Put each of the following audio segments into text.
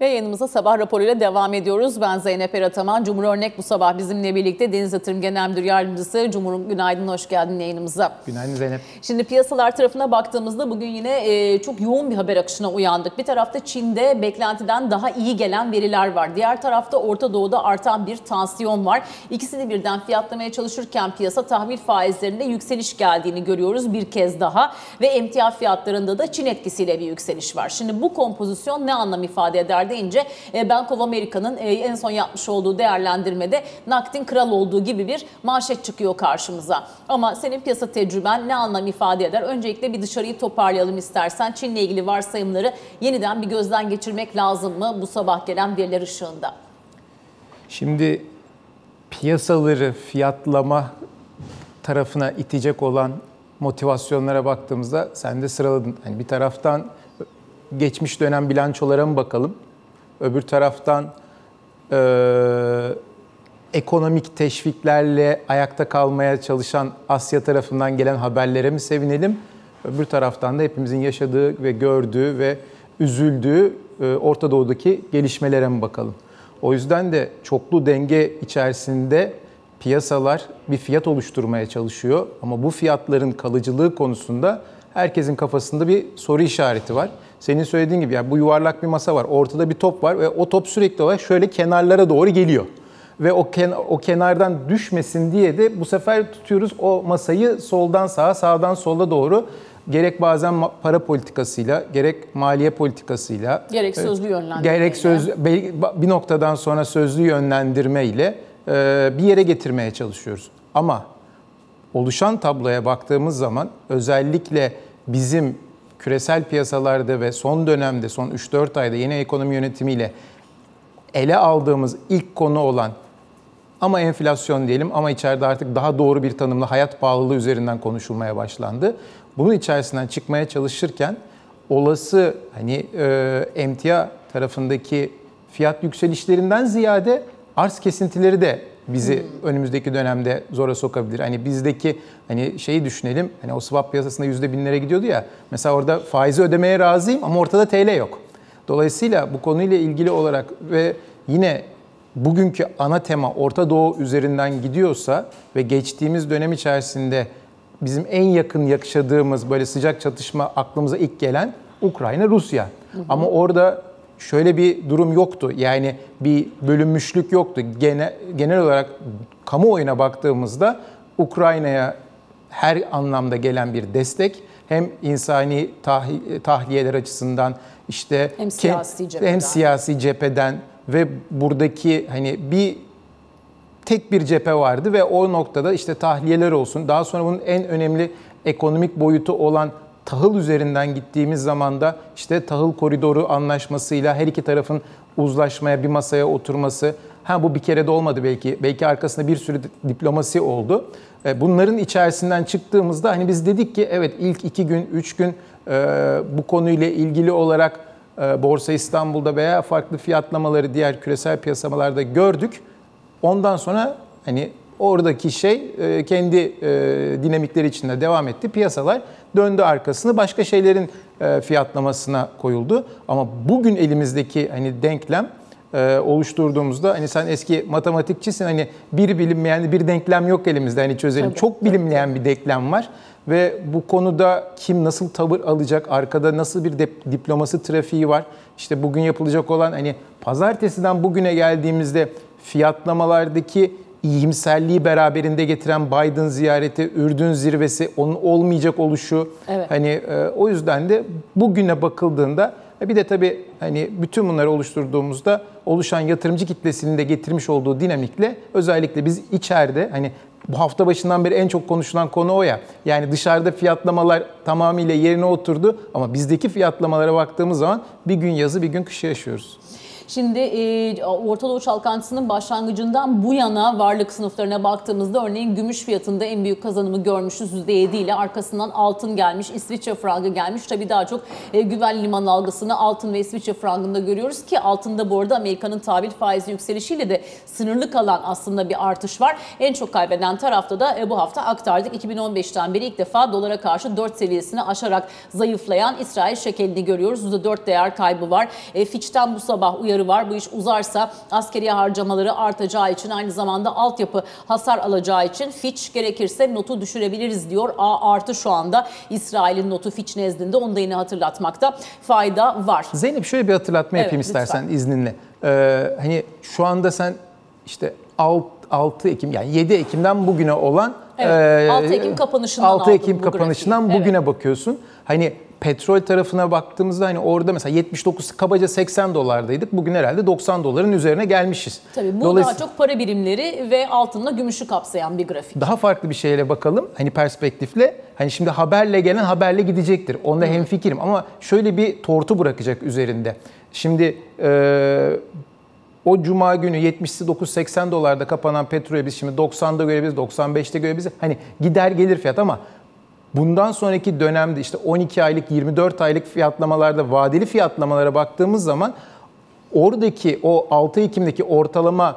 Ve yayınımıza Sabah Raporu ile devam ediyoruz. Ben Zeynep Erataman. Cumhur Örnek bu sabah bizimle birlikte. Deniz Hatırım Genel Müdür Yardımcısı. Cumhur'um günaydın, hoş geldin yayınımıza. Günaydın Zeynep. Şimdi piyasalar tarafına baktığımızda bugün yine çok yoğun bir haber akışına uyandık. Bir tarafta Çin'de beklentiden daha iyi gelen veriler var. Diğer tarafta Orta Doğu'da artan bir tansiyon var. İkisini birden fiyatlamaya çalışırken piyasa tahvil faizlerinde yükseliş geldiğini görüyoruz bir kez daha. Ve emtia fiyatlarında da Çin etkisiyle bir yükseliş var. Şimdi bu kompozisyon ne anlam ifade eder deyince Bank of America'nın en son yapmış olduğu değerlendirmede nakdin kral olduğu gibi bir manşet çıkıyor karşımıza. Ama senin piyasa tecrüben ne anlam ifade eder? Öncelikle bir dışarıyı toparlayalım istersen. Çin'le ilgili varsayımları yeniden bir gözden geçirmek lazım mı bu sabah gelen veriler ışığında? Şimdi piyasaları fiyatlama tarafına itecek olan motivasyonlara baktığımızda sen de sıraladın. Yani bir taraftan geçmiş dönem bilançolara mı bakalım? Öbür taraftan ekonomik teşviklerle ayakta kalmaya çalışan Asya tarafından gelen haberlere mi sevinelim? Öbür taraftan da hepimizin yaşadığı ve gördüğü ve üzüldüğü Orta Doğu'daki gelişmelere mi bakalım? O yüzden de çoklu denge içerisinde piyasalar bir fiyat oluşturmaya çalışıyor. Ama bu fiyatların kalıcılığı konusunda herkesin kafasında bir soru işareti var. Senin söylediğin gibi yani bu yuvarlak bir masa var. Ortada bir top var ve o top sürekli olarak şöyle kenarlara doğru geliyor. Ve o kenardan düşmesin diye de bu sefer tutuyoruz o masayı soldan sağa, sağdan sola doğru. Gerek bazen para politikasıyla, gerek maliye politikasıyla, gerek sözlü yönlendirmeyle, bir noktadan sonra sözlü yönlendirmeyle bir yere getirmeye çalışıyoruz. Ama oluşan tabloya baktığımız zaman özellikle bizim küresel piyasalarda ve son dönemde, son 3-4 ayda yeni ekonomi yönetimiyle ele aldığımız ilk konu olan ama enflasyon diyelim ama içeride artık daha doğru bir tanımla hayat pahalılığı üzerinden konuşulmaya başlandı. Bunun içerisinden çıkmaya çalışırken olası hani emtia tarafındaki fiyat yükselişlerinden ziyade arz kesintileri de bizi önümüzdeki dönemde zora sokabilir. Hani bizdeki hani şeyi düşünelim. Hani o swap piyasasında %1000'lere gidiyordu ya. Mesela orada faizi ödemeye razıyım ama ortada TL yok. Dolayısıyla bu konuyla ilgili olarak ve yine bugünkü ana tema Orta Doğu üzerinden gidiyorsa ve geçtiğimiz dönem içerisinde bizim en yakın yaşadığımız böyle sıcak çatışma aklımıza ilk gelen Ukrayna-Rusya. Ama orada şöyle bir durum yoktu. Yani bir bölünmüşlük yoktu. Genel olarak kamuoyuna baktığımızda Ukrayna'ya her anlamda gelen bir destek hem insani tahliyeler açısından işte hem siyasi cepheden ve buradaki hani tek bir cephe vardı ve o noktada işte tahliyeler olsun. Daha sonra bunun en önemli ekonomik boyutu olan tahıl üzerinden gittiğimiz zaman da işte tahıl koridoru anlaşmasıyla her iki tarafın uzlaşmaya bir masaya oturması. Bu bir kere de olmadı belki. Belki arkasında bir sürü diplomasi oldu. Bunların içerisinden çıktığımızda hani biz dedik ki evet ilk 2 gün, 3 gün bu konuyla ilgili olarak Borsa İstanbul'da veya farklı fiyatlamaları diğer küresel piyasalarda gördük. Ondan sonra hani oradaki şey kendi dinamikleri içinde devam etti. Piyasalar döndü arkasını başka şeylerin fiyatlamasına koyuldu. Ama bugün elimizdeki hani denklem oluşturduğumuzda hani sen eski matematikçisin hani bir bilinmeyen bir denklem yok elimizde hani çözelim. Tabii. Çok bilinmeyen bir denklem var ve bu konuda kim nasıl tavır alacak, arkada nasıl bir diplomasi trafiği var. İşte bugün yapılacak olan hani pazartesiden bugüne geldiğimizde fiyatlamalardaki iyimserliği beraberinde getiren Biden ziyareti, Ürdün zirvesi, onun olmayacak oluşu. Evet. Hani o yüzden de bugüne bakıldığında bir de tabii hani bütün bunları oluşturduğumuzda oluşan yatırımcı kitlesinin de getirmiş olduğu dinamikle özellikle biz içeride hani bu hafta başından beri en çok konuşulan konu o ya. Yani dışarıda fiyatlamalar tamamıyla yerine oturdu ama bizdeki fiyatlamalara baktığımız zaman bir gün yazı bir gün kışı yaşıyoruz. Şimdi Orta Doğu çalkantısının başlangıcından bu yana varlık sınıflarına baktığımızda örneğin gümüş fiyatında en büyük kazanımı görmüşüz %7 ile. Arkasından altın gelmiş, İsviçre frangı gelmiş. Tabii daha çok güven liman algısını altın ve İsviçre frangında görüyoruz ki altında bu arada Amerika'nın tahvil faizi yükselişiyle de sınırlı kalan aslında bir artış var. En çok kaybeden tarafta da bu hafta aktardık. 2015'ten beri ilk defa dolara karşı 4 seviyesini aşarak zayıflayan İsrail şekelini görüyoruz. %4 değer kaybı var. Fitch'ten bu sabah uyarı var. Bu iş uzarsa askeri harcamaları artacağı için aynı zamanda altyapı hasar alacağı için Fitch gerekirse notu düşürebiliriz diyor. A artı şu anda İsrail'in notu Fitch nezdinde. Onu da yine hatırlatmakta fayda var. Zeynep şöyle bir hatırlatma yapayım istersen lütfen. İzninle. Hani şu anda sen işte 6 Ekim yani 7 Ekim'den bugüne olan 6 Ekim kapanışından bugüne bakıyorsun. Hani petrol tarafına baktığımızda hani orada mesela 79 kabaca 80 dolardaydık. Bugün herhalde 90 doların üzerine gelmişiz. Tabii bu daha çok para birimleri ve altınla gümüşü kapsayan bir grafik. Daha farklı bir şeyle bakalım. Hani perspektifle. Hani şimdi haberle gelen haberle gidecektir. Onunla hemfikirim ama şöyle bir tortu bırakacak üzerinde. Şimdi o cuma günü 79-80 dolarda kapanan petrolü biz şimdi 90'da görebiliriz, 95'te görebiliriz. Hani gider gelir fiyat ama bundan sonraki dönemde işte 12 aylık, 24 aylık fiyatlamalarda, vadeli fiyatlamalara baktığımız zaman oradaki o 6 Ekim'deki ortalama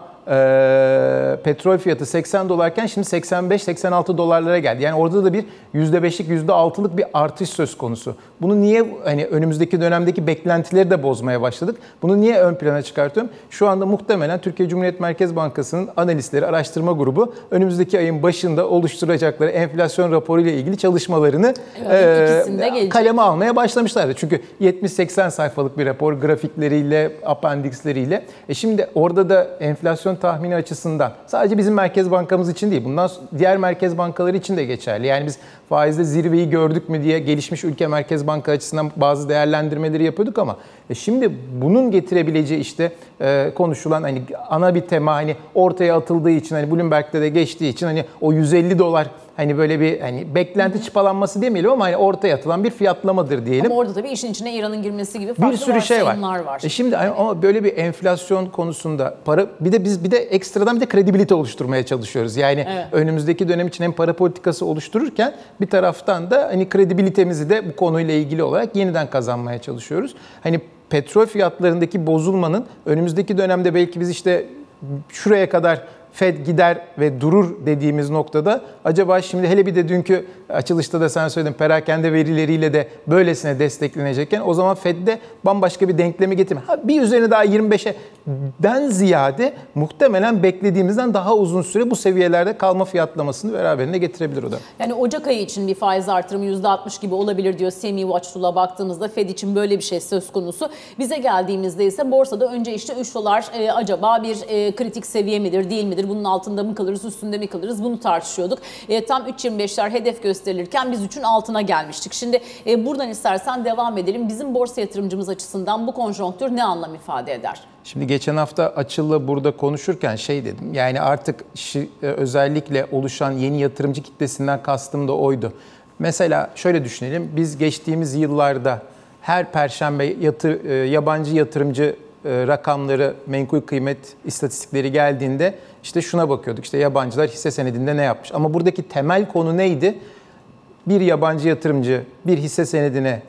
petrol fiyatı 80 dolarken şimdi 85-86 dolarlara geldi. Yani orada da bir %5'lik, %6'lık bir artış söz konusu. Bunu niye hani önümüzdeki dönemdeki beklentileri de bozmaya başladık? Bunu niye ön plana çıkartıyorum? Şu anda muhtemelen Türkiye Cumhuriyet Merkez Bankası'nın analistleri, araştırma grubu önümüzdeki ayın başında oluşturacakları enflasyon raporu ile ilgili çalışmalarını kaleme almaya başlamışlardı. Çünkü 70-80 sayfalık bir rapor grafikleriyle, apendiksleriyle. Şimdi orada da enflasyon tahmini açısından sadece bizim Merkez Bankamız için değil, bundan diğer merkez bankaları için de geçerli. Yani biz faizde zirveyi gördük mü diye gelişmiş ülke merkez banka açısından bazı değerlendirmeleri yapıyorduk ama şimdi bunun getirebileceği işte konuşulan hani ana bir tema hani ortaya atıldığı için hani Bloomberg'de de geçtiği için hani o 150 dolar hani böyle bir hani beklenti çıpalanması demeyelim ama hani ortaya atılan bir fiyatlamadır diyelim. Ama orada tabii işin içine İran'ın girmesi gibi farklı bir sürü şey var. Şimdi yani. Ama böyle bir enflasyon konusunda para bir de biz bir de ekstradan bir de kredibilite oluşturmaya çalışıyoruz. Yani evet. Önümüzdeki dönem için hem para politikası oluştururken bir taraftan da hani kredibilitemizi de bu konuyla ilgili olarak yeniden kazanmaya çalışıyoruz. Hani petrol fiyatlarındaki bozulmanın önümüzdeki dönemde belki biz işte şuraya kadar Fed gider ve durur dediğimiz noktada acaba şimdi hele bir de dünkü açılışta da sen söyledin perakende verileriyle de böylesine desteklenecekken o zaman Fed'de bambaşka bir denklemi getirme. Bir üzerine daha 25'den ziyade muhtemelen beklediğimizden daha uzun süre bu seviyelerde kalma fiyatlamasını beraberinde getirebilir o da. Yani Ocak ayı için bir faiz artırımı %60 gibi olabilir diyor Semi Watchtool'a baktığımızda Fed için böyle bir şey söz konusu. Bize geldiğimizde ise borsada önce işte 3 dolar acaba bir kritik seviye midir değil midir? Bunun altında mı kalırız, üstünde mi kalırız? Bunu tartışıyorduk. Tam 3.25'ler hedef gösterilirken biz 3'ün altına gelmiştik. Şimdi buradan istersen devam edelim. Bizim borsa yatırımcımız açısından bu konjonktür ne anlam ifade eder? Şimdi geçen hafta Açıl'la burada konuşurken şey dedim. Yani artık özellikle oluşan yeni yatırımcı kitlesinden kastım da oydu. Mesela şöyle düşünelim. Biz geçtiğimiz yıllarda her perşembe yabancı yatırımcı rakamları, menkul kıymet istatistikleri geldiğinde işte şuna bakıyorduk. İşte yabancılar hisse senedinde ne yapmış? Ama buradaki temel konu neydi? Bir yabancı yatırımcı bir hisse senedine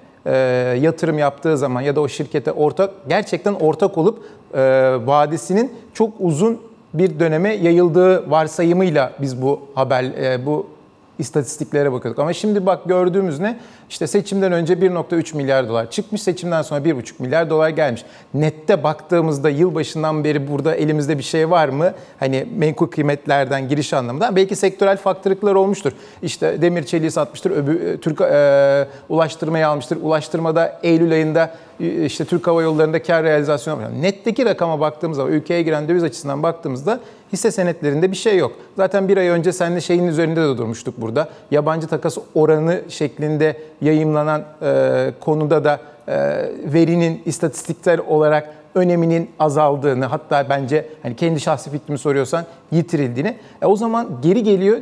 yatırım yaptığı zaman ya da o şirkete ortak, gerçekten ortak olup vadesinin çok uzun bir döneme yayıldığı varsayımıyla biz bu haber, bu istatistiklere bakıyorduk. Ama şimdi bak gördüğümüz ne? İşte seçimden önce 1.3 milyar dolar çıkmış, seçimden sonra 1.5 milyar dolar gelmiş. Nette baktığımızda yılbaşından beri burada elimizde bir şey var mı? Hani menkul kıymetlerden giriş anlamında. Belki sektörel faktörlükler olmuştur. İşte demir çeliği satmıştır, Türk ulaştırmayı almıştır. Ulaştırmada Eylül ayında işte Türk Hava Yolları'nda kar realizasyonu var. Netteki rakama baktığımızda, ülkeye giren döviz açısından baktığımızda hisse senetlerinde bir şey yok. Zaten bir ay önce seninle şeyin üzerinde de durmuştuk burada. Yabancı takas oranı şeklinde yayımlanan konuda da verinin istatistikler olarak öneminin azaldığını, hatta bence hani kendi şahsi fikrimi soruyorsan yitirildiğini. O zaman geri geliyor,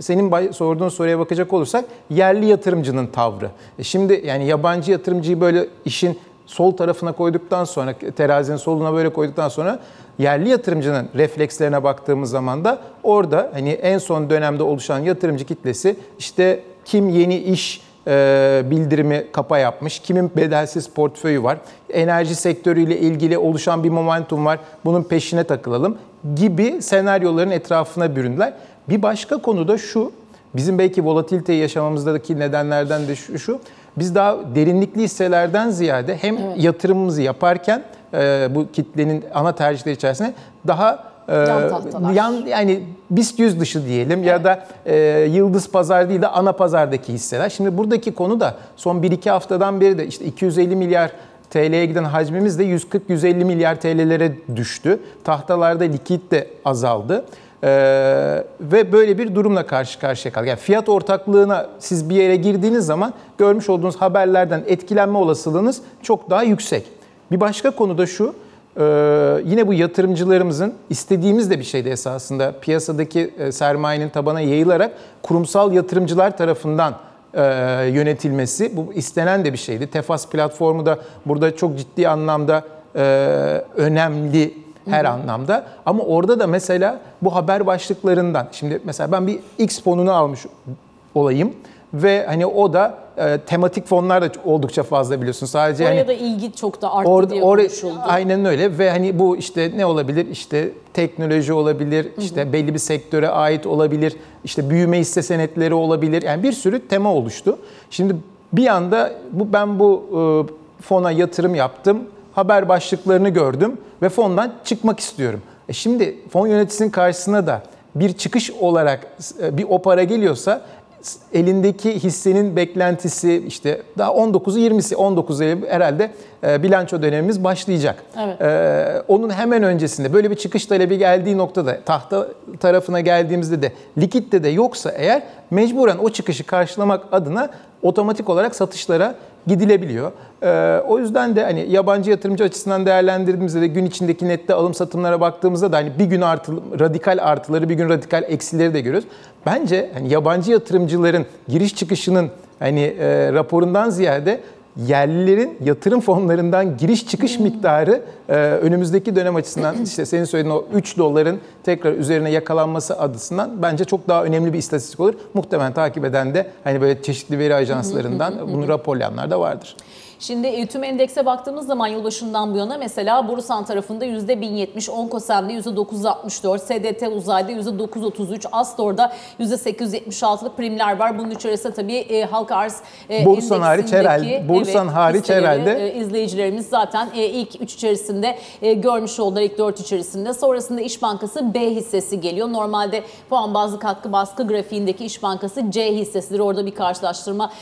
senin sorduğun soruya bakacak olursak yerli yatırımcının tavrı. Şimdi yani yabancı yatırımcıyı böyle işin sol tarafına koyduktan sonra, terazinin soluna böyle koyduktan sonra yerli yatırımcının reflekslerine baktığımız zaman da orada hani en son dönemde oluşan yatırımcı kitlesi işte kim yeni iş bildirimi kapa yapmış, kimin bedelsiz portföyü var, enerji sektörüyle ilgili oluşan bir momentum var, bunun peşine takılalım gibi senaryoların etrafına büründüler. Bir başka konu da şu, bizim belki volatiliteyi yaşamamızdaki nedenlerden de şu, biz daha derinlikli hisselerden ziyade hem yatırımımızı yaparken bu kitlenin ana tercihleri içerisinde daha yani BIST 100 dışı diyelim ya da yıldız pazar değil de ana pazardaki hisseler. Şimdi buradaki konu da son 1-2 haftadan beri de işte 250 milyar TL'ye giden hacmimiz de 140-150 milyar TL'lere düştü. Tahtalarda likit de azaldı. Ve böyle bir durumla karşı karşıya kaldık. Yani fiyat ortaklığına siz bir yere girdiğiniz zaman görmüş olduğunuz haberlerden etkilenme olasılığınız çok daha yüksek. Bir başka konu da şu, yine bu yatırımcılarımızın istediğimiz de bir şeydi esasında. Piyasadaki sermayenin tabana yayılarak kurumsal yatırımcılar tarafından yönetilmesi, bu istenen de bir şeydi. TEFAS platformu da burada çok ciddi anlamda önemli her anlamda. Ama orada da mesela bu haber başlıklarından, şimdi mesela ben bir X fonunu almış olayım ve hani o da tematik fonlar da oldukça fazla biliyorsun. Sadece oraya hani, da ilgi çok da arttı diye konuşuldu. Aynen öyle ve hani bu işte ne olabilir? İşte teknoloji olabilir, işte belli bir sektöre ait olabilir, işte büyüme hisse senetleri olabilir. Yani bir sürü tema oluştu. Şimdi bir anda ben bu fona yatırım yaptım, haber başlıklarını gördüm ve fondan çıkmak istiyorum. Şimdi fon yöneticisinin karşısına da bir çıkış olarak bir o para geliyorsa elindeki hissenin beklentisi işte daha 19'u 20'si 19'u herhalde bilanço dönemimiz başlayacak. Evet. Onun hemen öncesinde böyle bir çıkış talebi geldiği noktada tahta tarafına geldiğimizde de likitte de yoksa eğer mecburen o çıkışı karşılamak adına otomatik olarak satışlara gidilebiliyor. O yüzden de hani yabancı yatırımcı açısından değerlendirdiğimizde de gün içindeki nette alım satımlara baktığımızda da hani bir gün radikal artıları, bir gün radikal eksileri de görüyoruz. Bence hani yabancı yatırımcıların giriş çıkışının hani raporundan ziyade yerlilerin yatırım fonlarından giriş çıkış miktarı önümüzdeki dönem açısından işte senin söylediğin o 3 doların tekrar üzerine yakalanması açısından bence çok daha önemli bir istatistik olur. Muhtemelen takip eden de hani böyle çeşitli veri ajanslarından bunu raporlayanlar da vardır. Şimdi tüm endekse baktığımız zaman yılbaşından bu yana mesela Borusan tarafında %1070, Onkosen'de %964, SDT Uzay'da %933, Astor'da %876'lık primler var. Bunun içerisinde tabii halka arz endeksindeki Borusan hariç herhalde izleyicilerimiz zaten ilk 3 içerisinde görmüş oldular, ilk 4 içerisinde. Sonrasında İş Bankası B hissesi geliyor. Normalde puan bazlı katkı baskı grafiğindeki İş Bankası C hissesidir. Orada bir karşılaştırma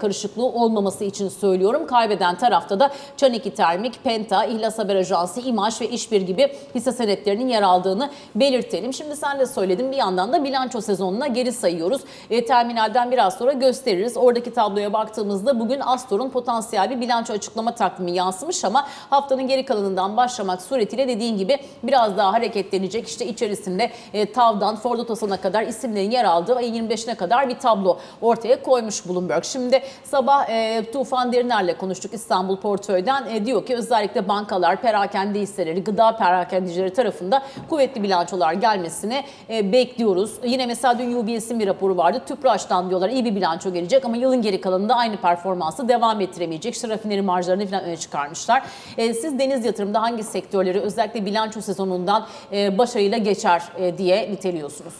karışıklığı olmaması için söylüyorum. Kaybeden tarafta da Çanik Termik, Penta, İhlas Haber Ajansı, İmaş ve İşbir gibi hisse senetlerinin yer aldığını belirtelim. Şimdi sen de söyledin, bir yandan da bilanço sezonuna geri sayıyoruz. Terminalden biraz sonra gösteririz. Oradaki tabloya baktığımızda bugün Astor'un potansiyel bir bilanço açıklama takvimi yansımış ama haftanın geri kalanından başlamak suretiyle dediğin gibi biraz daha hareketlenecek. İşte içerisinde Tav'dan Ford Otosan'a kadar isimlerin yer aldığı ayın 25'ine kadar bir tablo ortaya koymuş Bloomberg. Şimdi sabah Tufan Deriner'le konuştuk İstanbul Portföy'den. Diyor ki özellikle bankalar, perakende hisseleri, gıda perakendecileri tarafında kuvvetli bilançolar gelmesini bekliyoruz. Yine mesela dün UBS'in bir raporu vardı. TÜPRAŞ'tan diyorlar iyi bir bilanço gelecek ama yılın geri kalanında aynı performansı devam ettiremeyecek. Şirafineri marjlarını falan öne çıkarmışlar. Siz Deniz Yatırım'da hangi sektörleri özellikle bilanço sezonundan başarıyla geçer diye niteliyorsunuz?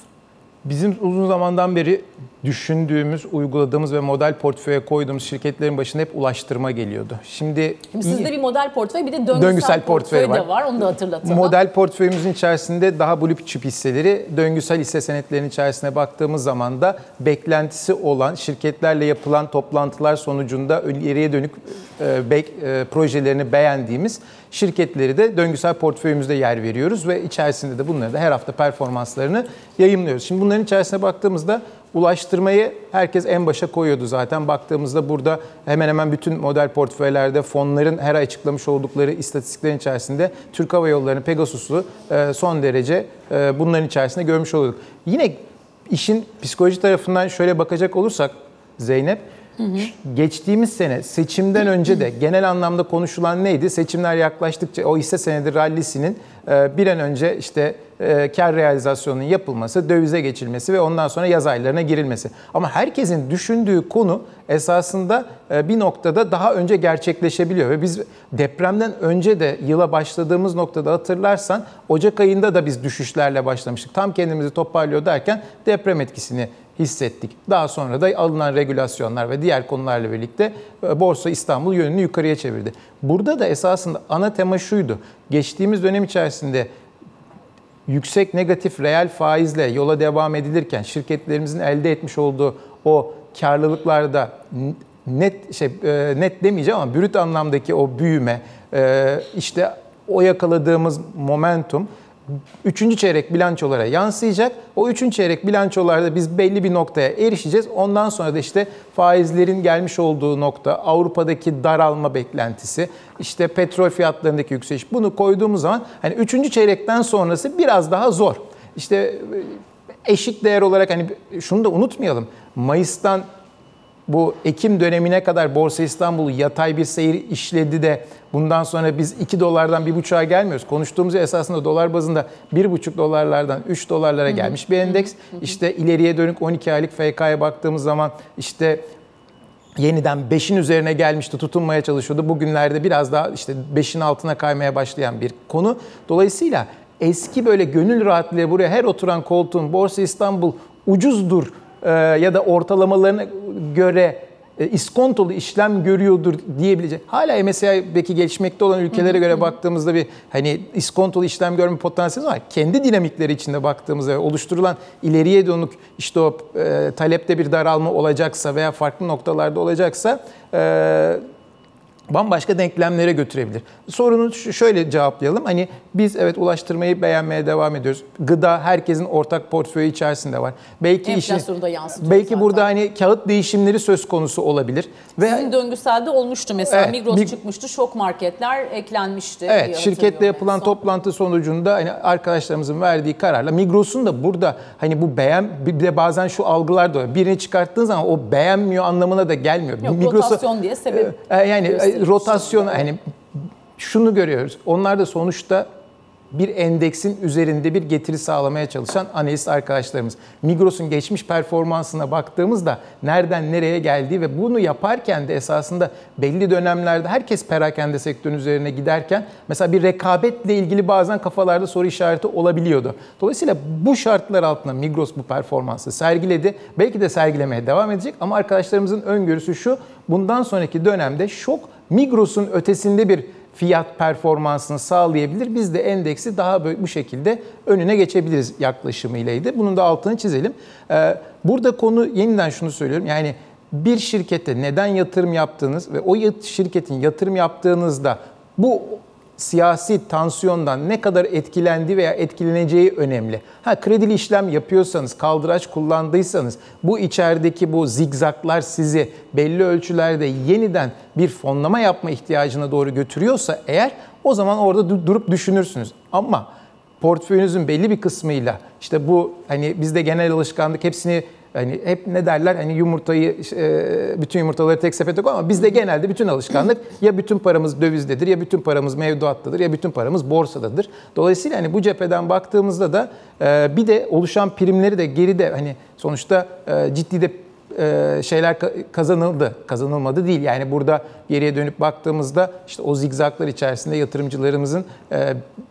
Bizim uzun zamandan beri düşündüğümüz, uyguladığımız ve model portföye koyduğumuz şirketlerin başına hep ulaştırma geliyordu. Şimdi sizde bir model portföy bir de döngüsel portföy de var. Onu da hatırlatalım. Model portföyümüzün içerisinde daha blue chip hisseleri, döngüsel hisse senetlerinin içerisine baktığımız zaman da beklentisi olan şirketlerle yapılan toplantılar sonucunda ileriye dönük projelerini beğendiğimiz şirketleri de döngüsel portföyümüzde yer veriyoruz ve içerisinde de bunları da her hafta performanslarını yayımlıyoruz. Şimdi bunların içerisine baktığımızda ulaştırmayı herkes en başa koyuyordu zaten. Baktığımızda burada hemen hemen bütün model portföylerde fonların her ay açıklamış oldukları istatistiklerin içerisinde Türk Hava Yolları'nın Pegasus'u son derece bunların içerisinde görmüş olduk. Yine işin psikoloji tarafından şöyle bakacak olursak Zeynep, Geçtiğimiz sene seçimden önce de genel anlamda konuşulan neydi? Seçimler yaklaştıkça o hisse senedi rallisinin bir an önce işte kar realizasyonunun yapılması, dövize geçilmesi ve ondan sonra yaz aylarına girilmesi. Ama herkesin düşündüğü konu esasında bir noktada daha önce gerçekleşebiliyor. Ve biz depremden önce de yıla başladığımız noktada hatırlarsan Ocak ayında da biz düşüşlerle başlamıştık. Tam kendimizi toparlıyor derken deprem etkisini hissettik. Daha sonra da alınan regülasyonlar ve diğer konularla birlikte Borsa İstanbul yönünü yukarıya çevirdi. Burada da esasında ana tema şuydu. Geçtiğimiz dönem içerisinde yüksek negatif reel faizle yola devam edilirken şirketlerimizin elde etmiş olduğu o karlılıklarda net demeyeceğim ama brüt anlamdaki o büyüme, işte o yakaladığımız momentum 3. çeyrek bilançolara yansıyacak. O 3. çeyrek bilançolarda biz belli bir noktaya erişeceğiz. Ondan sonra da işte faizlerin gelmiş olduğu nokta, Avrupa'daki daralma beklentisi, işte petrol fiyatlarındaki yükseliş. Bunu koyduğumuz zaman hani 3. çeyrekten sonrası biraz daha zor. İşte eşik değer olarak hani şunu da unutmayalım. Mayıs'tan bu Ekim dönemine kadar Borsa İstanbul yatay bir seyir işledi de bundan sonra biz 2 dolardan 1,5'a gelmiyoruz. Konuştuğumuz esasında dolar bazında 1,5 dolarlardan 3 dolarlara gelmiş bir endeks. İşte ileriye dönük 12 aylık FK'ya baktığımız zaman işte yeniden 5'in üzerine gelmişti, tutunmaya çalışıyordu. Bugünlerde biraz daha işte 5'in altına kaymaya başlayan bir konu. Dolayısıyla eski böyle gönül rahatlığıyla buraya her oturan koltuğun Borsa İstanbul ucuzdur ya da ortalamalarına göre iskontolu işlem görüyordur diyebilecek. Hala MSCI'deki gelişmekte olan ülkelere göre baktığımızda bir hani iskontolu işlem görme potansiyeli var. Kendi dinamikleri içinde baktığımızda oluşturulan ileriye dönük işte o talepte bir daralma olacaksa veya farklı noktalarda olacaksa bambaşka denklemlere götürebilir. Sorunu şöyle cevaplayalım. Hani biz evet ulaştırmayı beğenmeye devam ediyoruz. Gıda herkesin ortak portföyü içerisinde var. Belki enflasyonu da yansıtıyor. Belki zaten burada hani kağıt değişimleri söz konusu olabilir. Sizin döngüselde olmuştu mesela. Evet, Migros çıkmıştı. Şok marketler eklenmişti. Evet, şirketle yapılan toplantı sonucunda hani arkadaşlarımızın verdiği kararla Migros'un da burada hani bu bir de bazen şu algılar da oluyor. Birini çıkarttığın zaman o beğenmiyor anlamına da gelmiyor. Yok, rotasyon diye sebep. Yani rotasyon hani şunu görüyoruz. Onlar da sonuçta bir endeksin üzerinde bir getiri sağlamaya çalışan analist arkadaşlarımız. Migros'un geçmiş performansına baktığımızda nereden nereye geldiği ve bunu yaparken de esasında belli dönemlerde herkes perakende sektörün üzerine giderken mesela bir rekabetle ilgili bazen kafalarda soru işareti olabiliyordu. Dolayısıyla bu şartlar altında Migros bu performansı sergiledi. Belki de sergilemeye devam edecek ama arkadaşlarımızın öngörüsü şu: bundan sonraki dönemde Şok Migros'un ötesinde bir fiyat performansını sağlayabilir. Biz de endeksi daha bu şekilde önüne geçebiliriz yaklaşımıylaydı. Bunun da altını çizelim. Burada konu yeniden şunu söylüyorum. Yani bir şirkete neden yatırım yaptığınız ve o şirketin yatırım yaptığınızda bu siyasi tansiyondan ne kadar etkilendiği veya etkileneceği önemli. Kredili işlem yapıyorsanız, kaldıraç kullandıysanız bu içerideki bu zigzaklar sizi belli ölçülerde yeniden bir fonlama yapma ihtiyacına doğru götürüyorsa eğer o zaman orada durup düşünürsünüz. Ama portföyünüzün belli bir kısmıyla işte bu hani bizde genel alışkanlık hepsini hani hep ne derler hani yumurtayı bütün yumurtaları tek sepete koy ama bizde genelde bütün alışkanlık ya bütün paramız dövizdedir ya bütün paramız mevduattadır ya bütün paramız borsadadır. Dolayısıyla hani bu cepheden baktığımızda da bir de oluşan primleri de geride hani sonuçta ciddi de şeyler kazanıldı, kazanılmadı değil. Yani burada geriye dönüp baktığımızda işte o zigzaklar içerisinde yatırımcılarımızın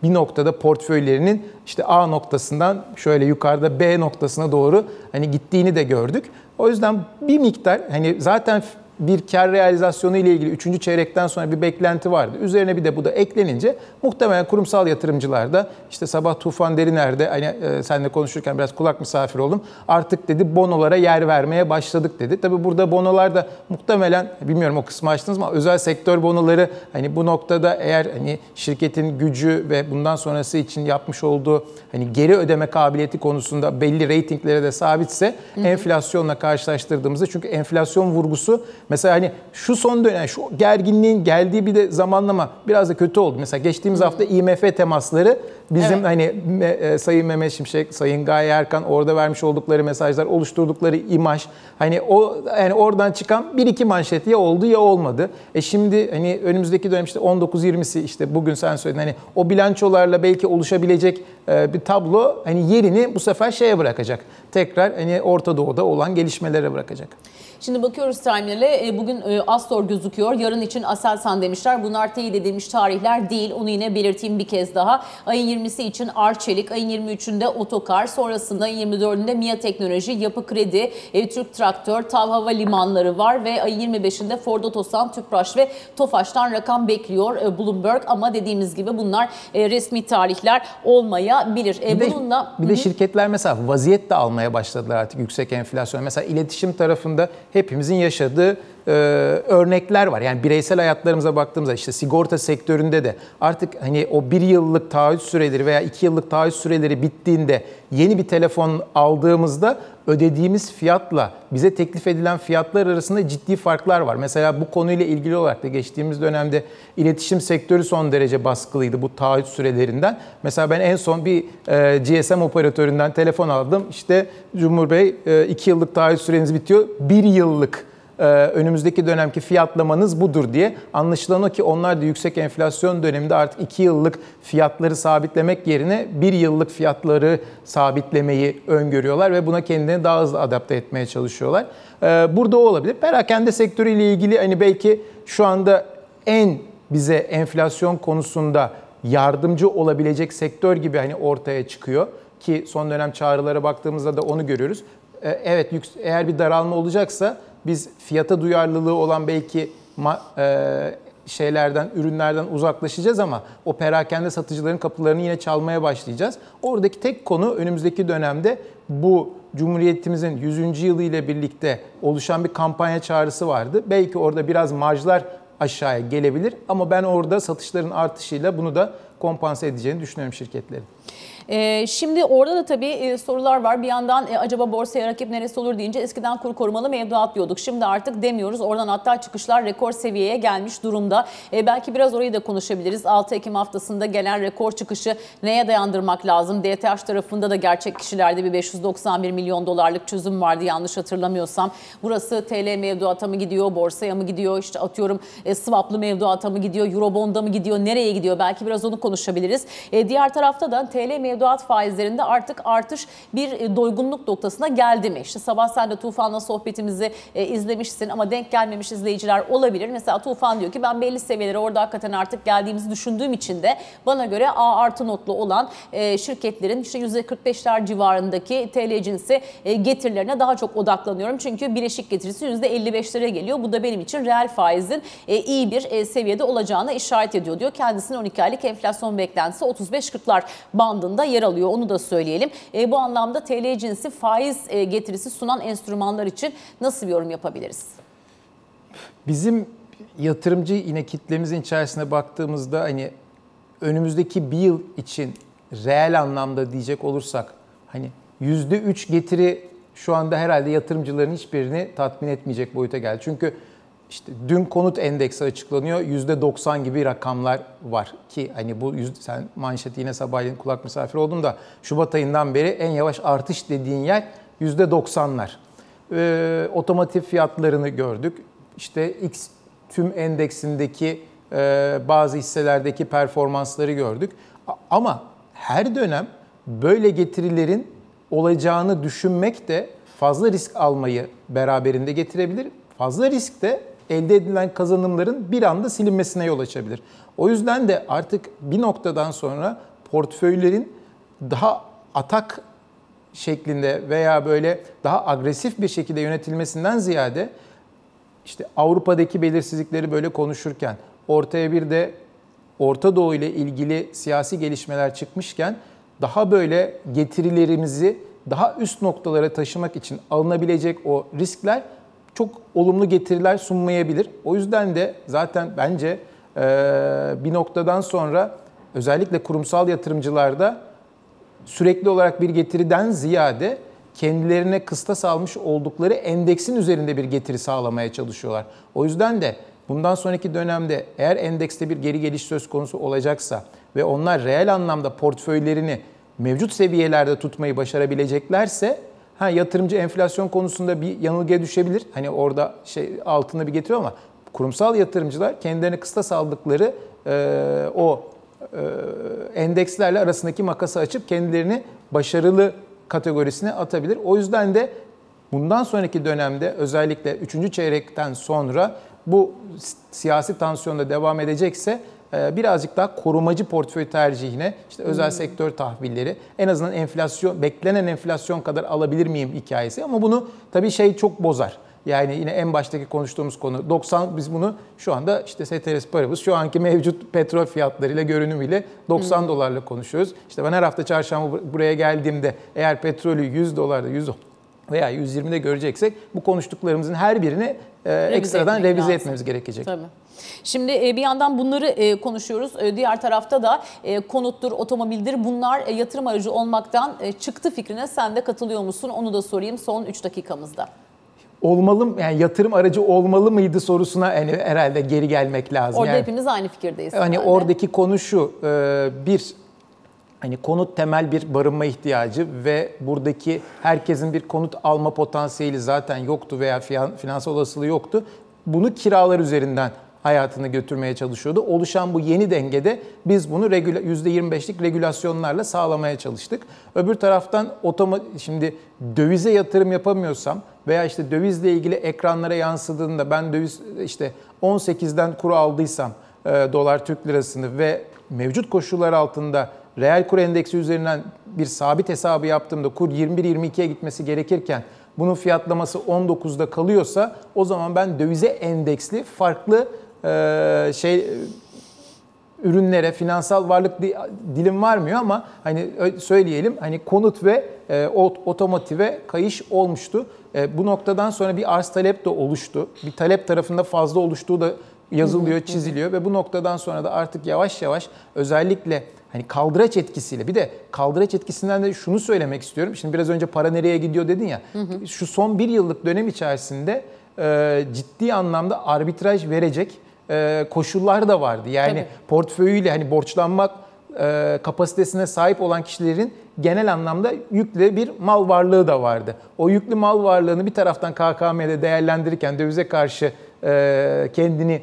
bir noktada portföylerinin işte A noktasından şöyle yukarıda B noktasına doğru hani gittiğini de gördük. O yüzden bir miktar hani zaten bir kar realizasyonu ile ilgili 3. çeyrekten sonra bir beklenti vardı. Üzerine bir de bu da eklenince muhtemelen kurumsal yatırımcılarda işte sabah Tufan Deriner'de hani seninle konuşurken biraz kulak misafir oldum. Artık dedi bonolara yer vermeye başladık dedi. Tabii burada bonolar da muhtemelen bilmiyorum o kısmı açtınız mı özel sektör bonoları hani bu noktada eğer hani şirketin gücü ve bundan sonrası için yapmış olduğu hani geri ödeme kabiliyeti konusunda belli reytinglere de sabitse enflasyonla karşılaştırdığımızda çünkü enflasyon vurgusu Mesela hani şu son dönem, şu gerginliğin geldiği bir de zamanlama biraz da kötü oldu. Mesela geçtiğimiz hafta IMF temasları bizim hani Sayın Mehmet Şimşek, Sayın Gaye Erkan orada vermiş oldukları mesajlar, oluşturdukları imaj. Hani o yani oradan çıkan bir iki manşet ya oldu ya olmadı. Şimdi hani önümüzdeki dönem işte 19-20'si işte bugün sen söyledin hani o bilançolarla belki oluşabilecek bir tablo hani yerini bu sefer şeye bırakacak. Tekrar hani Orta Doğu'da olan gelişmelere bırakacak. Şimdi bakıyoruz Time'lere. Bugün Astor gözüküyor. Yarın için Aselsan demişler. Bunlar teyit edilmiş tarihler değil. Onu yine belirteyim bir kez daha. Ayın 20'si için Arçelik, ayın 23'ünde Otokar, sonrasında ayın 24'ünde Miateknoloji, Yapı Kredi, Türk Traktör, Tav Havalimanları var ve ayın 25'inde Ford Otosan, TÜPRAŞ ve TOFAŞ'tan rakam bekliyor Bloomberg ama dediğimiz gibi bunlar resmi tarihler olmayabilir. Bir de şirketler mesela vaziyet de almaya başladılar artık yüksek enflasyon. Mesela iletişim tarafında hepimizin yaşadığı örnekler var. Yani bireysel hayatlarımıza baktığımızda işte sigorta sektöründe de artık hani o bir yıllık taahhüt süreleri veya 2 yıllık taahhüt süreleri bittiğinde yeni bir telefon aldığımızda ödediğimiz fiyatla bize teklif edilen fiyatlar arasında ciddi farklar var. Mesela bu konuyla ilgili olarak da geçtiğimiz dönemde iletişim sektörü son derece baskılıydı bu taahhüt sürelerinden. Mesela ben en son bir GSM operatöründen telefon aldım. İşte Cumhur Bey 2 yıllık taahhüt süreniz bitiyor. 1 yıllık önümüzdeki dönemki fiyatlamanız budur diye. Anlaşılan o ki onlar da yüksek enflasyon döneminde artık 2 yıllık fiyatları sabitlemek yerine 1 yıllık fiyatları sabitlemeyi öngörüyorlar ve buna kendilerini daha hızlı adapte etmeye çalışıyorlar. Burada o olabilir. Perakende sektörüyle ilgili hani belki şu anda en bize enflasyon konusunda yardımcı olabilecek sektör gibi hani ortaya çıkıyor ki son dönem çağrılara baktığımızda da onu görüyoruz. Evet, eğer bir daralma olacaksa biz fiyata duyarlılığı olan belki ürünlerden uzaklaşacağız ama o perakende satıcıların kapılarını yine çalmaya başlayacağız. Oradaki tek konu önümüzdeki dönemde bu Cumhuriyetimizin 100. yılı ile birlikte oluşan bir kampanya çağrısı vardı. Belki orada biraz marjlar aşağıya gelebilir ama ben orada satışların artışıyla bunu da kompanse edeceğini düşünüyorum şirketlerin. Şimdi orada da tabii sorular var. Bir yandan acaba borsaya rakip neresi olur deyince eskiden kur korumalı mevduat diyorduk. Şimdi artık demiyoruz. Oradan hatta çıkışlar rekor seviyeye gelmiş durumda. Belki biraz orayı da konuşabiliriz. 6 Ekim haftasında gelen rekor çıkışı neye dayandırmak lazım? DTH tarafında da gerçek kişilerde bir 591 milyon dolarlık çözüm vardı yanlış hatırlamıyorsam. Burası TL mevduata mı gidiyor, borsaya mı gidiyor, işte atıyorum swaplı mevduata mı gidiyor, Eurobond'a mı gidiyor, nereye gidiyor? Belki biraz onu konuşabiliriz. Diğer tarafta da TL mevduat faizlerinde artık artış bir doygunluk noktasına geldi mi? İşte sabah sen de Tufan'la sohbetimizi izlemişsin ama denk gelmemiş izleyiciler olabilir. Mesela Tufan diyor ki ben belli seviyelere orada hakikaten artık geldiğimizi düşündüğüm için de bana göre A artı notlu olan şirketlerin işte %45'ler civarındaki TL cinsi getirilerine daha çok odaklanıyorum. Çünkü bileşik getirisi %55'lere geliyor. Bu da benim için reel faizin iyi bir seviyede olacağına işaret ediyor diyor. Kendisinin 12 aylık enflasyon beklentisi 35-40'lar bandında yer alıyor. Onu da söyleyelim. Bu anlamda TL cinsi faiz getirisi sunan enstrümanlar için nasıl bir yorum yapabiliriz? Bizim yatırımcı yine kitlemizin içerisine baktığımızda hani önümüzdeki bir yıl için reel anlamda diyecek olursak hani %3 getiri şu anda herhalde yatırımcıların hiçbirini tatmin etmeyecek boyuta geldi. Çünkü İşte dün konut endeksi açıklanıyor. %90 gibi rakamlar var ki hani bu sen manşeti yine sabahleyin kulak misafiri oldum da Şubat ayından beri en yavaş artış dediğin yer %90'lar. Otomotiv fiyatlarını gördük. İşte X tüm endeksindeki bazı hisselerdeki performansları gördük. Ama her dönem böyle getirilerin olacağını düşünmek de fazla risk almayı beraberinde getirebilir. Fazla risk de elde edilen kazanımların bir anda silinmesine yol açabilir. O yüzden de artık bir noktadan sonra portföylerin daha atak şeklinde veya böyle daha agresif bir şekilde yönetilmesinden ziyade işte Avrupa'daki belirsizlikleri böyle konuşurken ortaya bir de Orta Doğu ile ilgili siyasi gelişmeler çıkmışken daha böyle getirilerimizi daha üst noktalara taşımak için alınabilecek o riskler çok olumlu getiriler sunmayabilir. O yüzden de zaten bence bir noktadan sonra özellikle kurumsal yatırımcılarda sürekli olarak bir getiriden ziyade kendilerine kıstas almış oldukları endeksin üzerinde bir getiri sağlamaya çalışıyorlar. O yüzden de bundan sonraki dönemde eğer endekste bir geri geliş söz konusu olacaksa ve onlar reel anlamda portföylerini mevcut seviyelerde tutmayı başarabileceklerse yatırımcı enflasyon konusunda bir yanılgıya düşebilir. Hani orada altında bir getiriyor ama kurumsal yatırımcılar kendilerine kıstas aldıkları endekslerle arasındaki makası açıp kendilerini başarılı kategorisine atabilir. O yüzden de bundan sonraki dönemde özellikle 3. çeyrekten sonra bu siyasi tansiyonda devam edecekse birazcık daha korumacı portföy tercihine özel sektör tahvilleri en azından beklenen enflasyon kadar alabilir miyim hikayesi ama bunu tabii çok bozar. Yani yine en baştaki konuştuğumuz konu 90 biz bunu şu anda ceteris paribus şu anki mevcut petrol fiyatlarıyla görünümüyle 90 dolarla konuşuyoruz. Ben her hafta çarşamba buraya geldiğimde eğer petrolü 100 dolarda 100 veya 120'de göreceksek bu konuştuklarımızın her birini ekstradan revize etmemiz gerekecek. Tabii. Şimdi bir yandan bunları konuşuyoruz. Diğer tarafta da konuttur, otomobildir bunlar yatırım aracı olmaktan çıktı fikrine sen de katılıyor musun? Onu da sorayım son 3 dakikamızda. Yatırım aracı olmalı mıydı sorusuna herhalde geri gelmek lazım. Orada hepimiz aynı fikirdeyiz. Oradaki konu şu. Bir, konut temel bir barınma ihtiyacı ve buradaki herkesin bir konut alma potansiyeli zaten yoktu veya finansal olasılığı yoktu. Bunu kiralar üzerinden hayatını götürmeye çalışıyordu. Oluşan bu yeni dengede biz bunu %25'lik regülasyonlarla sağlamaya çalıştık. Öbür taraftan şimdi dövize yatırım yapamıyorsam veya dövizle ilgili ekranlara yansıdığında ben döviz 18'den kuru aldıysam dolar Türk lirasını ve mevcut koşullar altında reel kur endeksi üzerinden bir sabit hesabı yaptığımda kur 21-22'ye gitmesi gerekirken bunun fiyatlaması 19'da kalıyorsa o zaman ben dövize endeksli farklı ürünlere finansal varlık dilim varmıyor ama söyleyelim konut ve otomotive kayış olmuştu. Bu noktadan sonra bir arz talep de oluştu. Bir talep tarafında fazla oluştuğu da yazılıyor, çiziliyor ve bu noktadan sonra da artık yavaş yavaş özellikle kaldıraç etkisiyle bir de kaldıraç etkisinden de şunu söylemek istiyorum. Şimdi biraz önce para nereye gidiyor dedin ya. Şu son bir yıllık dönem içerisinde ciddi anlamda arbitraj verecek koşullar da vardı. Yani tabii. Portföyüyle borçlanmak kapasitesine sahip olan kişilerin genel anlamda yüklü bir mal varlığı da vardı. O yüklü mal varlığını bir taraftan KKM'de değerlendirirken dövize karşı kendini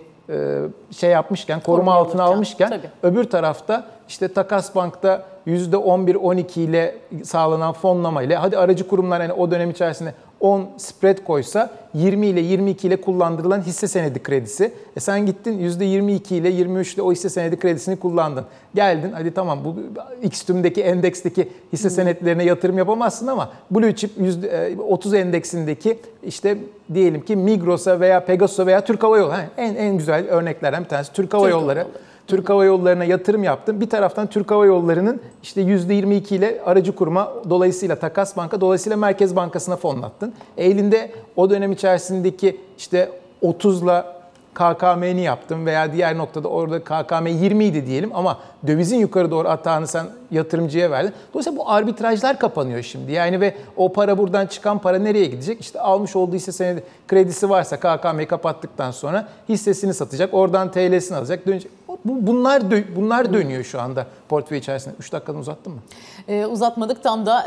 yapmışken, koruma altına almışken tabii. Öbür tarafta Takas Bank'ta %11-12 ile sağlanan fonlama ile hadi aracı kurumlar o dönem içerisinde 10 spread koysa 20 ile 22 ile kullandırılan hisse senedi kredisi. Sen gittin %22 ile 23 ile o hisse senedi kredisini kullandın. Geldin hadi tamam bu X-Tüm'deki endeksteki hisse senetlerine yatırım yapamazsın ama Blue Chip 30 endeksindeki diyelim ki Migros'a veya Pegasus'a veya Türk Hava Yolları en güzel örneklerden bir tanesi Türk Hava Yolları. Türk Hava Yolları'na yatırım yaptım. Bir taraftan Türk Hava Yolları'nın %22 ile aracı kuruma, dolayısıyla Takas Bank'a, dolayısıyla Merkez Bankası'na fonlattın. Elinde o dönem içerisindeki 30'la KKM'ni yaptın veya diğer noktada orada KKM 20 idi diyelim ama dövizin yukarı doğru atağını sen yatırımcıya verdin. Dolayısıyla bu arbitrajlar kapanıyor şimdi. Yani ve o para buradan çıkan para nereye gidecek? Almış olduğu hisse senedi kredisi varsa KKM'yi kapattıktan sonra hissesini satacak. Oradan TL'sini alacak. Dönecek. Bunlar dönüyor şu anda portföy içerisinde. 3 dakikadan uzattın mı? Uzatmadık tam da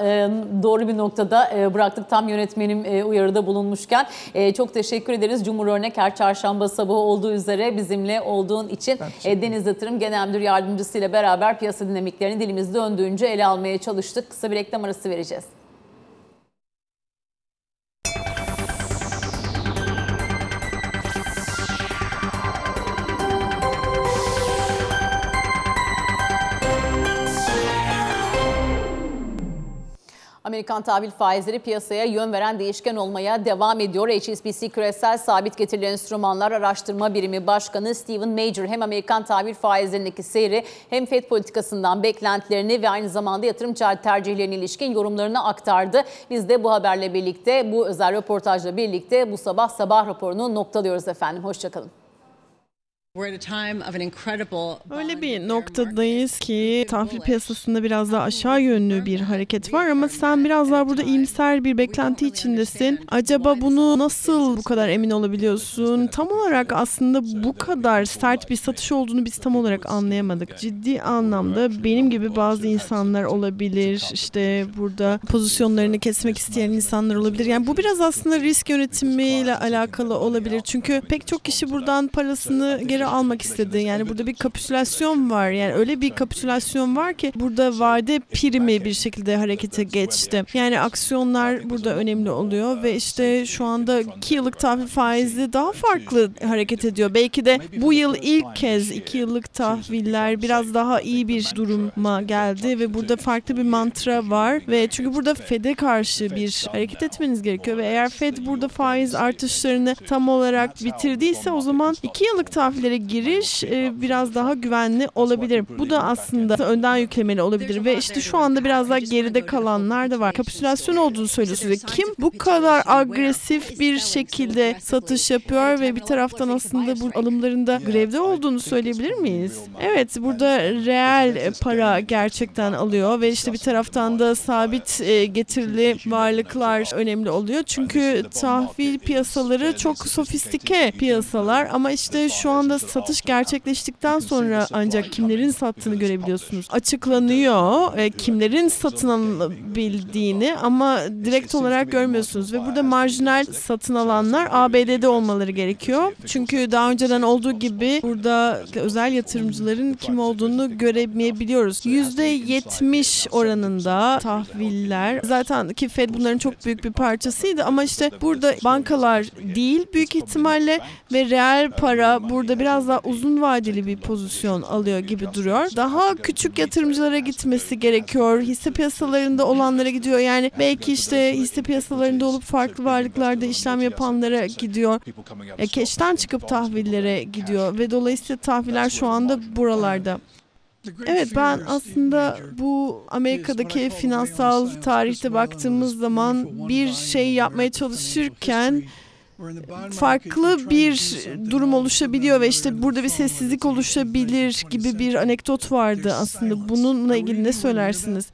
doğru bir noktada bıraktık. Tam yönetmenim uyarıda bulunmuşken. Çok teşekkür ederiz. Cumhur Örnek her çarşamba sabahı olduğu üzere bizimle olduğun için Deniz Hatırım Genel Müdür Yardımcısı ile beraber piyasa dinamiklerini dilimiz döndüğünce ele almaya çalıştık. Kısa bir reklam arası vereceğiz. Amerikan tahvil faizleri piyasaya yön veren değişken olmaya devam ediyor. HSBC Küresel Sabit Getirili Enstrümanlar Araştırma Birimi Başkanı Steven Major hem Amerikan tahvil faizlerindeki seyri hem FED politikasından beklentilerini ve aynı zamanda yatırım tercihlerine ilişkin yorumlarını aktardı. Biz de bu haberle birlikte, bu özel röportajla birlikte bu sabah raporunu noktalıyoruz efendim. Hoşçakalın. Öyle bir noktadayız ki tahvil piyasasında biraz daha aşağı yönlü bir hareket var ama sen biraz daha burada iyimser bir beklenti içindesin. Acaba bunu nasıl bu kadar emin olabiliyorsun? Tam olarak aslında bu kadar sert bir satış olduğunu biz tam olarak anlayamadık. Ciddi anlamda benim gibi bazı insanlar olabilir. İşte burada pozisyonlarını kesmek isteyen insanlar olabilir. Yani bu biraz aslında risk yönetimiyle alakalı olabilir. Çünkü pek çok kişi buradan parasını geri almak istedi. Yani burada bir kapitülasyon var. Yani öyle bir kapitülasyon var ki burada vade primi bir şekilde harekete geçti. Yani aksiyonlar burada önemli oluyor ve işte şu anda 2 yıllık tahvil faizi daha farklı hareket ediyor. Belki de bu yıl ilk kez 2 yıllık tahviller biraz daha iyi bir duruma geldi ve burada farklı bir mantra var ve çünkü burada FED'e karşı bir hareket etmeniz gerekiyor ve eğer FED burada faiz artışlarını tam olarak bitirdiyse o zaman 2 yıllık tahvillere giriş biraz daha güvenli olabilir. Bu da aslında önden yüklemeli olabilir ve işte şu anda biraz daha geride kalanlar da var. Kapitülasyon olduğunu söylüyorsunuz. Kim bu kadar agresif bir şekilde satış yapıyor ve bir taraftan aslında bu alımlarında grevde olduğunu söyleyebilir miyiz? Evet, burada reel para gerçekten alıyor ve işte bir taraftan da sabit getirili varlıklar önemli oluyor. Çünkü tahvil piyasaları çok sofistike piyasalar ama işte şu anda satış gerçekleştikten sonra ancak kimlerin sattığını görebiliyorsunuz. Açıklanıyor kimlerin satın alabildiğini ama direkt olarak görmüyorsunuz ve burada marjinal satın alanlar ABD'de olmaları gerekiyor. Çünkü daha önceden olduğu gibi burada özel yatırımcıların kim olduğunu göremeyebiliyoruz. %70 oranında tahviller zaten ki Fed bunların çok büyük bir parçasıydı ama işte burada bankalar değil büyük ihtimalle ve reel para burada biraz daha uzun vadeli bir pozisyon alıyor gibi duruyor. Daha küçük yatırımcılara gitmesi gerekiyor. Hisse piyasalarında olanlara gidiyor. Yani belki işte hisse piyasalarında olup farklı varlıklarda işlem yapanlara gidiyor. Keşten çıkıp tahvillere gidiyor ve dolayısıyla tahviller şu anda buralarda. Evet, ben aslında bu Amerika'daki finansal tarihte baktığımız zaman bir şey yapmaya çalışırken farklı bir durum oluşabiliyor ve işte burada bir sessizlik oluşabilir gibi bir anekdot vardı aslında. Bununla ilgili ne söylersiniz?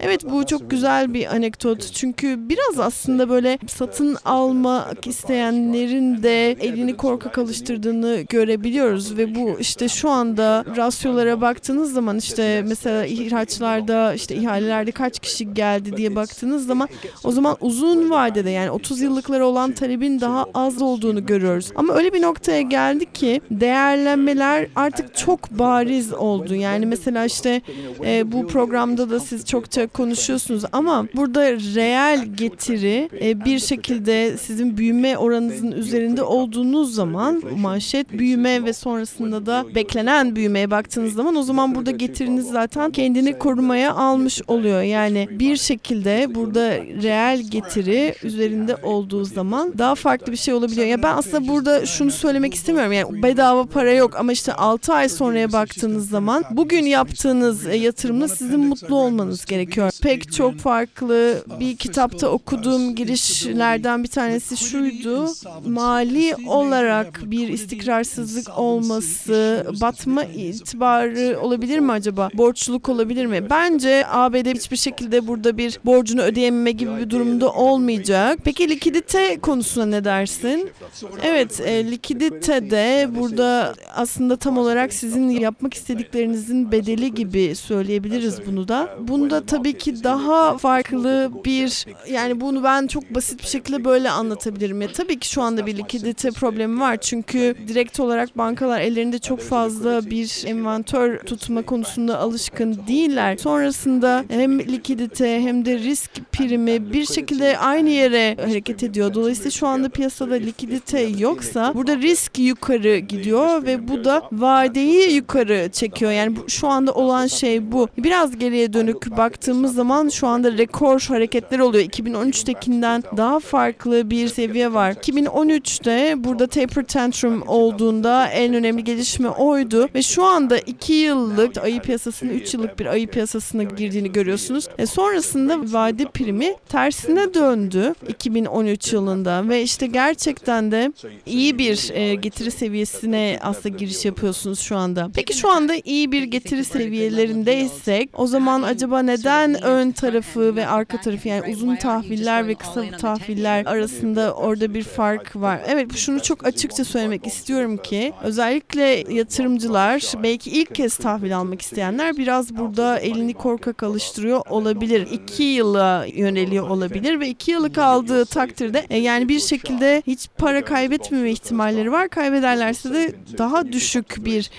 Evet, bu çok güzel bir anekdot çünkü biraz aslında böyle satın almak isteyenlerin de elini korkak alıştırdığını görebiliyoruz ve bu işte şu anda rasyolara baktığınız zaman işte mesela ihraçlarda işte ihalelerde kaç kişi geldi diye baktığınız zaman o zaman uzun vadede yani 30 yıllıkları olan talebin daha az olduğunu görüyoruz. Ama öyle bir noktaya geldik ki değerlenmeler artık çok bariz oldu. Yani mesela işte bu programda da siz çok konuşuyorsunuz ama burada reel getiri bir şekilde sizin büyüme oranınızın üzerinde olduğunuz zaman manşet büyüme ve sonrasında da beklenen büyümeye baktığınız zaman o zaman burada getiriniz zaten kendini korumaya almış oluyor. Yani bir şekilde burada reel getiri üzerinde olduğu zaman daha farklı bir şey olabiliyor. Ya ben aslında burada şunu söylemek istemiyorum. Yani bedava para yok ama işte 6 ay sonraya baktığınız zaman bugün yaptığınız yatırımla sizin mutlu olmanız gerekiyor. Pek çok farklı bir kitapta okuduğum girişlerden bir tanesi şuydu. Mali olarak bir istikrarsızlık olması, batma itibarı olabilir mi acaba? Borçluluk olabilir mi? Bence ABD hiçbir şekilde burada bir borcunu ödeyememe gibi bir durumda olmayacak. Peki likidite konusuna ne dersin? Evet, likidite de burada aslında tam olarak sizin yapmak istediklerinizin bedeli gibi söyleyebiliriz bunu da. Bunda tabii ki daha farklı bir yani bunu ben çok basit bir şekilde böyle anlatabilirim. Ya tabii ki şu anda bir likidite problemi var. Çünkü direkt olarak bankalar ellerinde çok fazla bir envantör tutma konusunda alışkın değiller. Sonrasında hem likidite hem de risk primi bir şekilde aynı yere hareket ediyor. Dolayısıyla şu anda piyasada likidite yoksa burada risk yukarı gidiyor ve bu da vadeyi yukarı çekiyor. Yani şu anda olan şey bu. Biraz geriye dönük bak baktığımız zaman şu anda rekor hareketler oluyor. 2013'tekinden daha farklı bir seviye var. 2013'te burada taper tantrum olduğunda en önemli gelişme oydu ve şu anda 2 yıllık ayı piyasasının 3 yıllık bir ayı piyasasına girdiğini görüyorsunuz. Sonrasında vade primi tersine döndü 2013 yılında ve işte gerçekten de iyi bir getiri seviyesine aslında giriş yapıyorsunuz şu anda. Peki şu anda iyi bir getiri seviyelerindeysek o zaman acaba neden ön tarafı ve arka tarafı, yani uzun tahviller ve kısa tahviller arasında orada bir fark var? Evet, şunu çok açıkça söylemek istiyorum ki özellikle yatırımcılar, belki ilk kez tahvil almak isteyenler biraz burada elini korkak alıştırıyor olabilir. 2 yıla yöneliyor olabilir ve 2 yıllık aldığı takdirde yani bir şekilde hiç para kaybetmeme ihtimalleri var. Kaybederlerse de daha düşük bir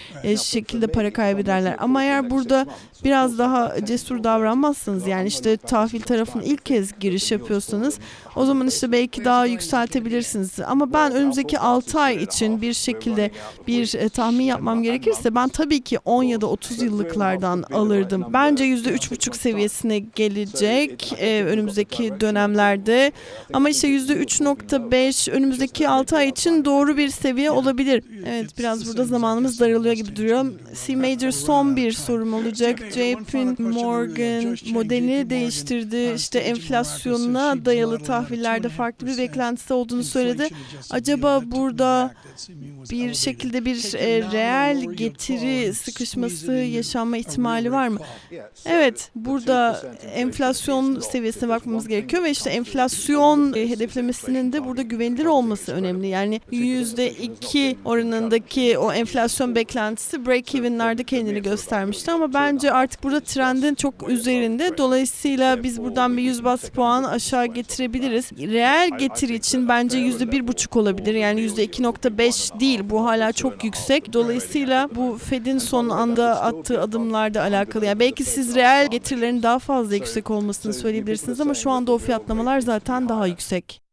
şekilde para kaybederler. Ama eğer burada biraz daha cesur davranmazsanız, yani işte tahvil tarafına ilk kez giriş yapıyorsanız o zaman işte belki daha yükseltebilirsiniz. Ama ben önümüzdeki 6 ay için bir şekilde bir tahmin yapmam gerekirse ben tabii ki 10 ya da 30 yıllıklardan alırdım. Bence %3,5 seviyesine gelecek önümüzdeki dönemlerde. Ama işte %3,5 önümüzdeki 6 ay için doğru bir seviye olabilir. Evet, biraz burada zamanımız daralıyor gibi duruyor. C Major son bir sorum olacak. JP Morgan modelini değiştirdi. İşte enflasyona dayalı tahvillerde farklı bir beklentisi olduğunu söyledi. Acaba burada bir şekilde bir reel getiri sıkışması yaşanma ihtimali var mı? Evet, burada enflasyon seviyesine bakmamız gerekiyor ve işte enflasyon hedeflemesinin de burada güvenilir olması önemli. Yani %2 oranındaki o enflasyon beklentisi break-even'lerde kendini göstermişti ama bence artık burada trendin çok üzerinde. Dolayısıyla biz buradan bir 100 bas puan aşağı getirebiliriz. Reel getiri için bence %1,5 olabilir. Yani %2,5 değil. Bu hala çok yüksek. Dolayısıyla bu Fed'in son anda attığı adımlarla alakalı. Yani belki siz reel getirilerin daha fazla yüksek olmasını söyleyebilirsiniz ama şu anda o fiyatlamalar zaten daha yüksek.